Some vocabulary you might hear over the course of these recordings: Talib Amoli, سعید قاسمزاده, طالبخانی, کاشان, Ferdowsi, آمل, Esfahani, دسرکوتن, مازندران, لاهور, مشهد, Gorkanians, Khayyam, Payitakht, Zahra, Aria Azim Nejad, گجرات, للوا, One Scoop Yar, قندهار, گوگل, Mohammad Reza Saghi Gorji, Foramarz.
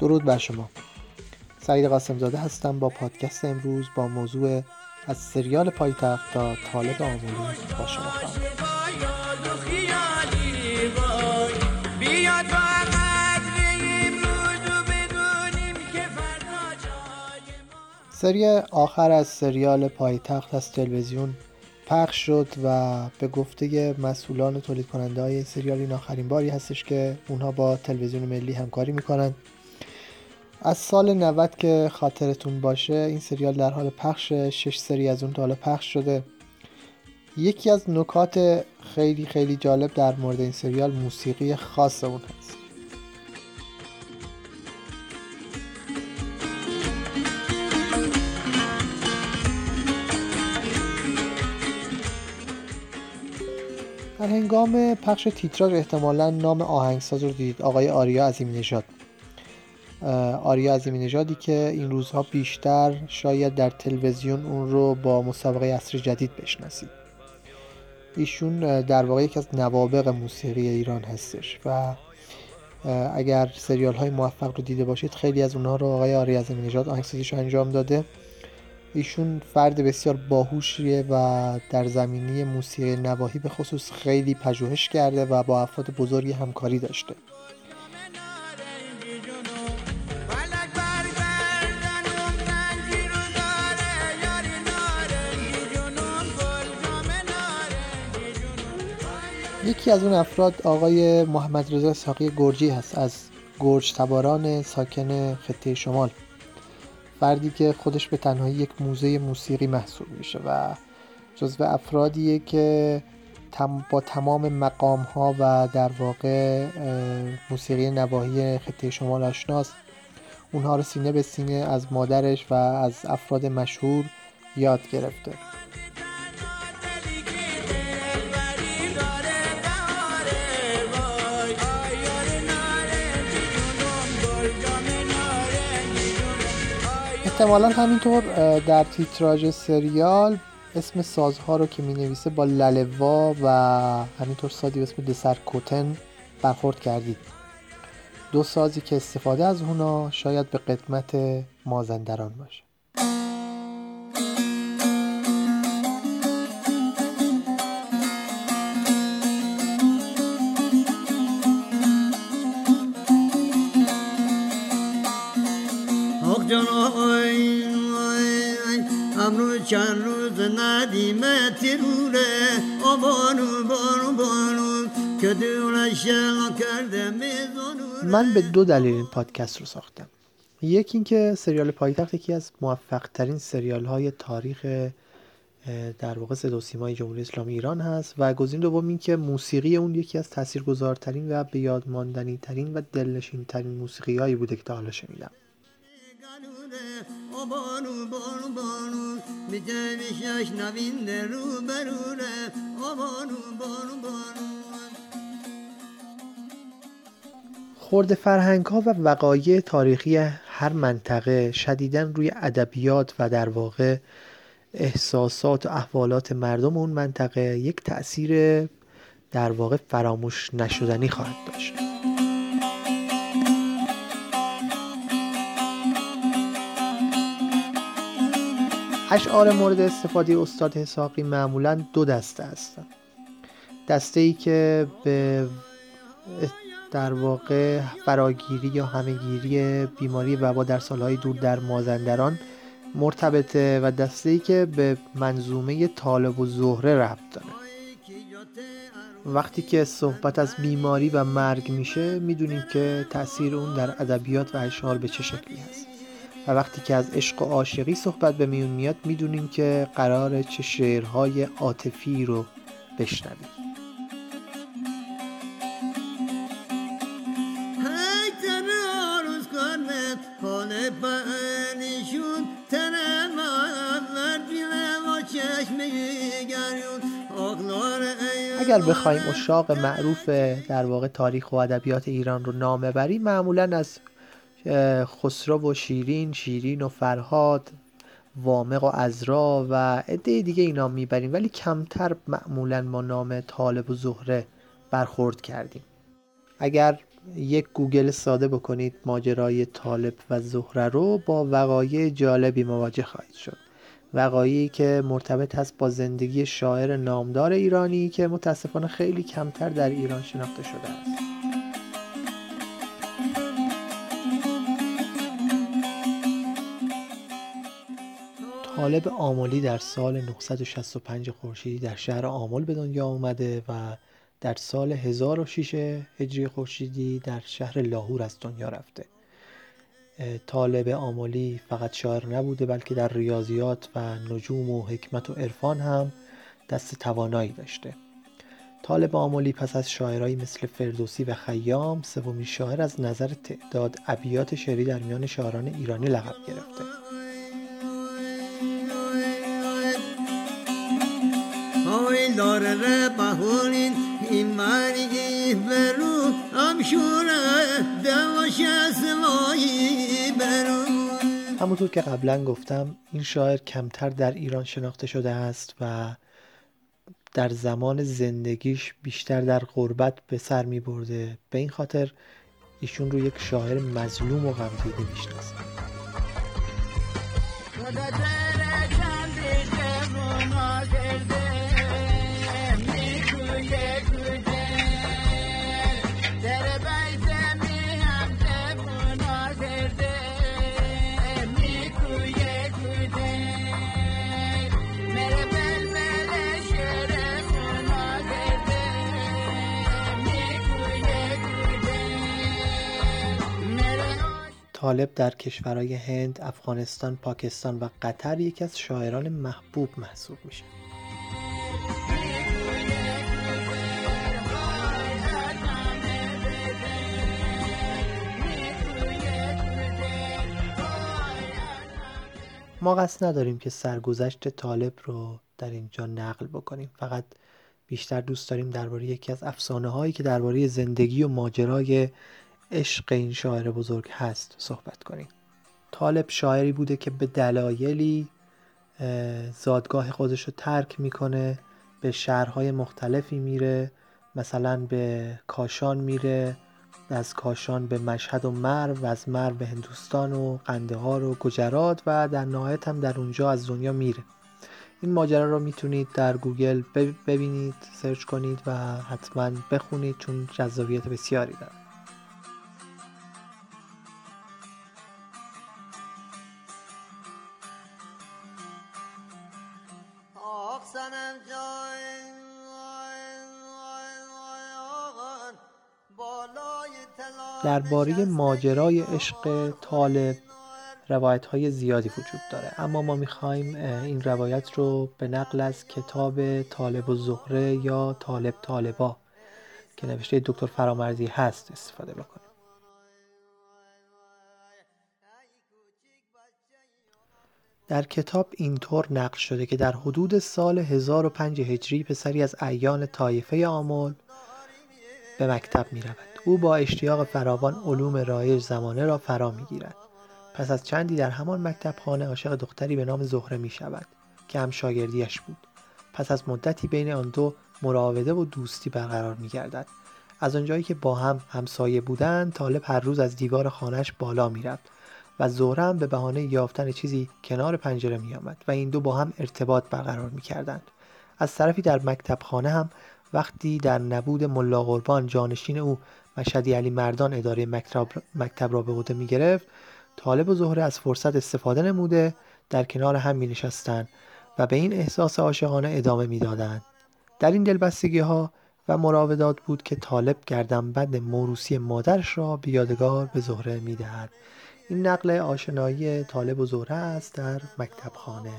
درود بر شما. سعید قاسمزاده هستم با پادکست امروز با موضوع از سریال پایتخت تا طالب آمولی با شما خواهم. سری آخر از سریال پایتخت از تلویزیون پخش شد و به گفته مسئولان تولید کننده های این سریال این آخرین باری هستش که اونها با تلویزیون ملی همکاری میکنن. از سال 90 که خاطرتون باشه این سریال در حال پخش، 6 سری از اون تا حالا پخش شده. یکی از نکات خیلی خیلی جالب در مورد این سریال موسیقی خاص اون هست. در هنگام پخش تیتراژ احتمالاً نام آهنگساز رو دیدید، آقای آریا عظیم نژاد. آریا عظیم نژادی که این روزها بیشتر شاید در تلویزیون اون رو با مسابقه عصر جدید بشناسید. ایشون در واقع یکی از نوابغ موسیقی ایران هستش و اگر سریال های موفق رو دیده باشید خیلی از اونها رو آقای آریا عظیم نژاد آهنگسازیش رو انجام داده. ایشون فرد بسیار باهوشیه و در زمینه موسیقی نواحی به خصوص خیلی پژوهش کرده و با افراد بزرگی همکاری داشته. یکی از اون افراد آقای محمد رضا ساقی گرجی هست، از گرج تباران ساکن خطه شمال، فردی که خودش به تنهایی یک موزه موسیقی محسوب میشه و جزو افرادیه که با تمام مقام‌ها و در واقع موسیقی نواحی خطه شمال آشناست. اونها رو سینه به سینه از مادرش و از افراد مشهور یاد گرفته. احتمالا همینطور در تیتراژ سریال اسم سازها رو که می نویسه با للوا و همینطور سازی به اسم دسرکوتن برخورد کردید. دو سازی که استفاده از اونا شاید به قدمت مازندران باشه. چند روز ندیمه تیروره آبانو بانو بانو که دوره شما کرده میزانوره. من به دو دلیل این پادکست رو ساختم. یکی این که سریال پایتخت یکی از موفق ترین سریال های تاریخ در واقع صدا و سیمای جمهوری اسلامی ایران هست و گزینه دوم این که موسیقی اون یکی از تاثیرگذارترین و به یاد ماندنی ترین و دلنشین ترین موسیقی هایی بوده که تا حالا شنیدم. بانو بانو بانو میده میشش نوینده رو بروره بانو بانو بانو. خورد فرهنگ ها و وقایع تاریخی هر منطقه شدیداً روی ادبیات و در واقع احساسات و احوالات مردم اون منطقه یک تأثیر در واقع فراموش نشدنی خواهد داشت. اشعار مورد استفاده استاد اسحاقی معمولاً دو دسته هستند. دسته‌ای که به در واقع فراگیری یا همه‌گیری بیماری وبا در سالهای دور در مازندران مرتبطه و دسته‌ای که به منظومه طالب و زهره ربط داره. وقتی که صحبت از بیماری و مرگ میشه میدونیم که تأثیر اون در ادبیات و اشعار به چه شکلی هست. و وقتی که از عشق و عاشقی صحبت به میون میاد میدونیم که قراره چه شعرهای عاطفی رو بشنویم. اگر بخوایم اشاق معروف در واقع تاریخ و ادبیات ایران رو نام ببریم معمولاً از خسرو و شیرین، شیرین و فرهاد، وامق و عذرا و عده دیگه اینا میبریم، ولی کمتر معمولاً ما نام طالب و زهره برخورد کردیم. اگر یک گوگل ساده بکنید ماجرای طالب و زهره رو، با وقایع جالبی مواجه خواهید شد. وقایعی که مرتبط هست با زندگی شاعر نامدار ایرانی که متاسفانه خیلی کمتر در ایران شناخته شده است. طالب آملی در سال 965 خورشیدی در شهر آمل به دنیا آمده و در سال 1006 هجری خورشیدی در شهر لاهور از دنیا رفته. طالب آملی فقط شاعر نبوده، بلکه در ریاضیات و نجوم و حکمت و عرفان هم دست توانایی داشته. طالب آملی پس از شاعرایی مثل فردوسی و خیام، سومین شاعر از نظر تعداد ابیات شعری در میان شاعران ایرانی لقب گرفته. داره بهونین ایمانی برو امشوره دواش اسمایی برو. همونطور که قبلا گفتم این شاعر کمتر در ایران شناخته شده است و در زمان زندگیش بیشتر در غربت به سر می برده. به این خاطر ایشون رو یک شاعر مظلوم و غمگین می شناسن. طالب در کشورهای هند، افغانستان، پاکستان و قطر یکی از شاعران محبوب محسوب میشه. ما قصد نداریم که سرگذشت طالب رو در اینجا نقل بکنیم، فقط بیشتر دوست داریم درباره یکی از افسانه هایی که درباره زندگی و ماجرای عشق این شاعر بزرگ هست صحبت کنیم. طالب شاعری بوده که به دلایلی زادگاه خودش رو ترک میکنه، به شهرهای مختلفی میره، مثلا به کاشان میره، از کاشان به مشهد و مرو و از مرو به هندوستان و قندهار و گجرات و در نهایت هم در اونجا از دنیا میره. این ماجرا رو میتونید در گوگل ببینید، سرچ کنید و حتما بخونید چون جذابیت بسیاری داره. درباره ماجرای عشق طالب روایت‌های زیادی وجود داره، اما ما می‌خوایم این روایت رو به نقل از کتاب طالب و زهره یا طالب طالبا که نوشته دکتر فرامرزی هست استفاده بکنیم. در کتاب اینطور نقل شده که در حدود سال 1005 هجری پسری از اعیان طایفه آمل به مکتب می‌رود. او با اشتیاق فراوان علوم رایج زمانه را فرا می‌گیرد. پس از چندی در همان مکتب خانه عاشق دختری به نام زهره می‌شود که هم شاگردیش بود. پس از مدتی بین آن دو مراوده و دوستی برقرار می‌گردد. از آنجایی که با هم همسایه بودند، طالب هر روز از دیوار خانه‌اش بالا می‌رفت و زهره هم به بهانه یافتن چیزی کنار پنجره می‌آمد و این دو با هم ارتباط برقرار می‌کردند. از طرفی در مکتب خانه هم وقتی در نبود ملا قربان جانشین او مشهدی علی مردان اداره مکتب را به عهده می گرفت، طالب و زهره از فرصت استفاده نموده در کنار هم می نشستند و به این احساس عاشقانه ادامه می دادند. در این دلبستگی ها و مراودات بود که طالب گردنبند موروثی مادرش را به یادگار به زهره می دهد. این نقل آشنایی طالب و زهره است در مکتب خانه.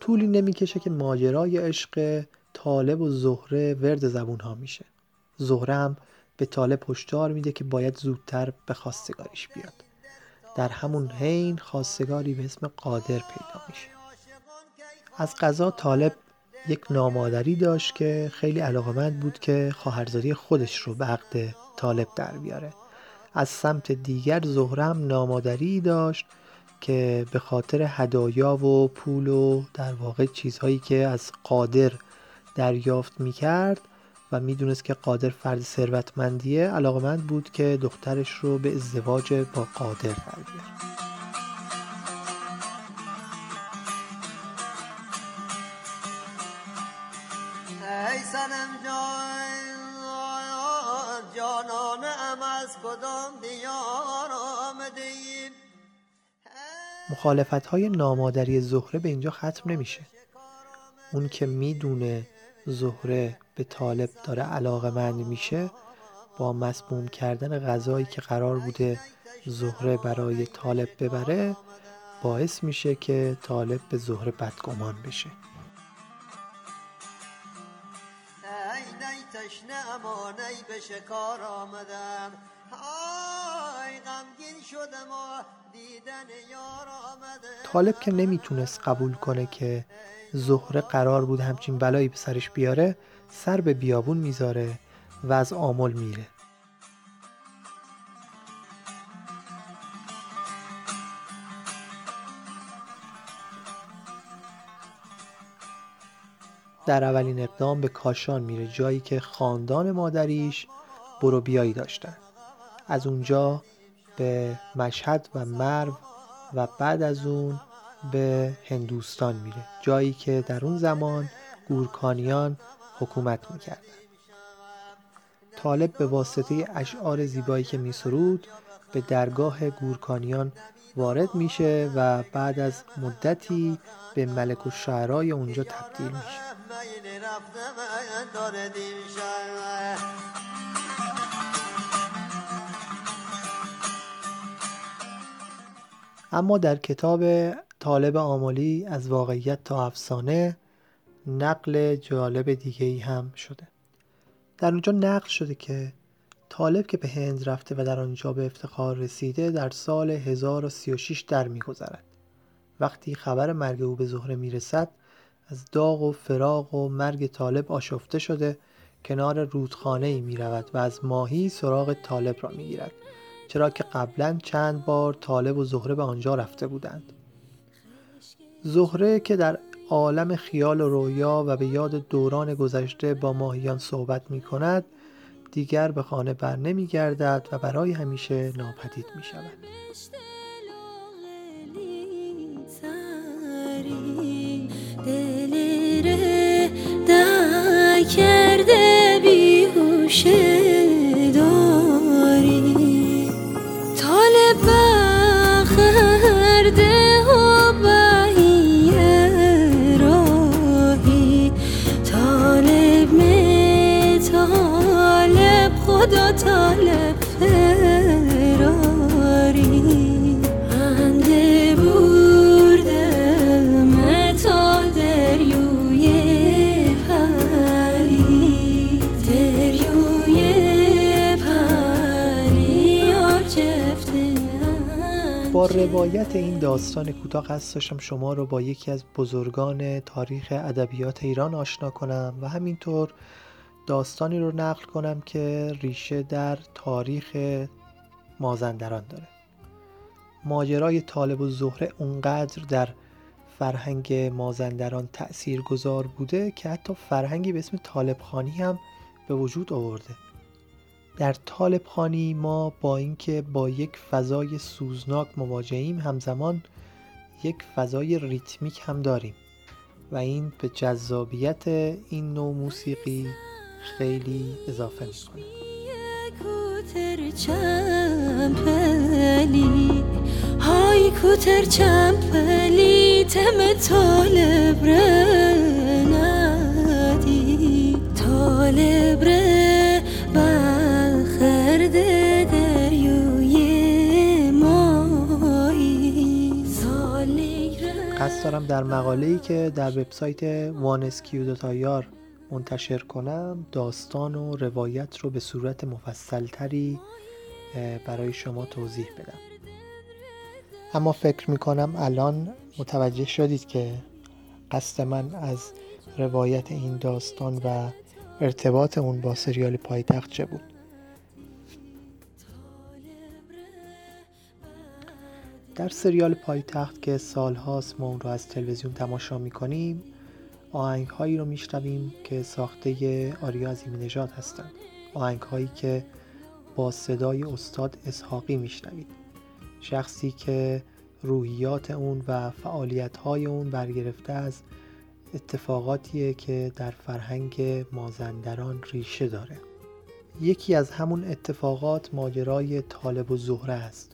طولی نمیکشه که ماجرای عشق طالب و زهره ورد زبون ها میشه. زهره هم به طالب هشدار میده که باید زودتر به خواستگاریش بیاد. در همون حین خواستگاری به اسم قادر پیدا میشه. از قضا طالب یک نامادری داشت که خیلی علاقمند بود که خواهرزادی خودش رو به عقد طالب در بیاره. از سمت دیگر زهره هم نامادری داشت که به خاطر هدایا و پول و در واقع چیزهایی که از قادر دریافت میکرد و میدونست که قادر فرد ثروتمندیه، علاقمند بود که دخترش رو به ازدواج با قادر در بیاره. مخالفت‌های نامادری زهره به اینجا ختم نمیشه. اون که میدونه زهره به طالب داره علاقه‌مند میشه، با مسموم کردن غذایی که قرار بوده زهره برای طالب ببره، باعث میشه که طالب به زهره بدگمان بشه. به شکار آمدم، آی غمگین شدم، دیدن یار آمده. طالب که نمیتونست قبول کنه که زهره قرار بود همچین بلایی به سرش بیاره، سر به بیابون میذاره و از آمل میره. در اولین اقدام به کاشان میره، جایی که خاندان مادریش برو بیایی داشتن. از اونجا به مشهد و مرو و بعد از اون به هندوستان میره، جایی که در اون زمان گورکانیان حکومت میکردن. طالب به واسطه اشعار زیبایی که میسرود به درگاه گورکانیان وارد میشه و بعد از مدتی به ملک الشعرای اونجا تبدیل میشه. اما در کتاب طالب آملی از واقعیت تا افسانه نقل جالب دیگه‌ای هم شده. در اونجا نقل شده که طالب که به هند رفته و در آنجا به افتخار رسیده، در سال 1036 در می‌گذرد. وقتی خبر مرگ او به زهره میرسد، از داغ و فراق و مرگ طالب آشفته شده کنار رودخانه‌ای می‌رود و از ماهی سراغ طالب را می‌گیرد، چرا که قبلا چند بار طالب و زهره به آنجا رفته بودند. زهره که در عالم خیال و رویا و به یاد دوران گذشته با ماهیان صحبت می‌کند، دیگر به خانه بر نمی گردد و برای همیشه ناپدید می شود. با روایت این داستان کوتاه قصد داشتم شما رو با یکی از بزرگان تاریخ ادبیات ایران آشنا کنم و همینطور داستانی رو نقل کنم که ریشه در تاریخ مازندران داره. ماجرای طالب و زهره اونقدر در فرهنگ مازندران تأثیرگذار بوده که حتی فرهنگی به اسم طالبخانی هم به وجود آورده. در طالبخانی ما با اینکه با یک فضای سوزناک مواجهیم، همزمان یک فضای ریتمیک هم داریم و این به جذابیت این نوع موسیقی خیلی اضافه میکنه. های کوتر چمپلی تم طالب رندی طالب ره بخرده دریوی مایی سالیگ ره. قصد دارم در مقاله‌ای که در وبسایت One Scoop Yar منتشر کنم، داستان و روایت رو به صورت مفصل تری برای شما توضیح بدم. اما فکر میکنم الان متوجه شدید که قصد من از روایت این داستان و ارتباط اون با سریال پایتخت چه بود؟ در سریال پایتخت که سال‌هاست ما اون رو از تلویزیون تماشا می‌کنیم، آهنگ‌هایی رو می‌شنویم که ساخته آریا عظیم نژاد هستند. آهنگ‌هایی که با صدای استاد اسحاقی می‌شنوید. شخصی که روحیات اون و فعالیت‌های اون برگرفته از اتفاقاتیه که در فرهنگ مازندران ریشه داره. یکی از همون اتفاقات ماجرای طالب و زهره است.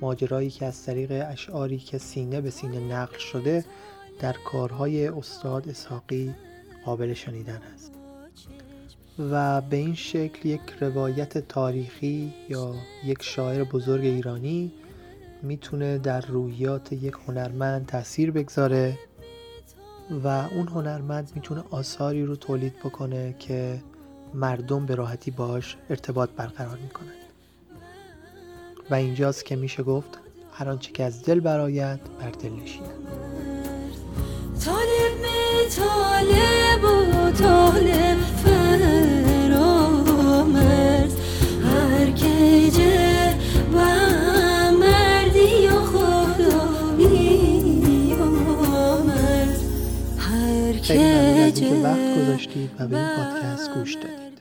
ماجرایی که از طریق اشعاری که سینه به سینه نقل شده در کارهای استاد اسحاقی قابل شنیدن است و به این شکل یک روایت تاریخی یا یک شاعر بزرگ ایرانی میتونه در روحیات یک هنرمند تأثیر بگذاره و اون هنرمند میتونه آثاری رو تولید بکنه که مردم به راحتی باهاش ارتباط برقرار میکنن و اینجاست که میشه گفت هر آنچه که از دل برآید بر دل نشیند. طالب می طالب و طالب فرامرز هر که جه و مردی و خدا بیامرز هر که جه. خیلی ممنون که وقت گذاشتید و به این پادکست گوش دادید.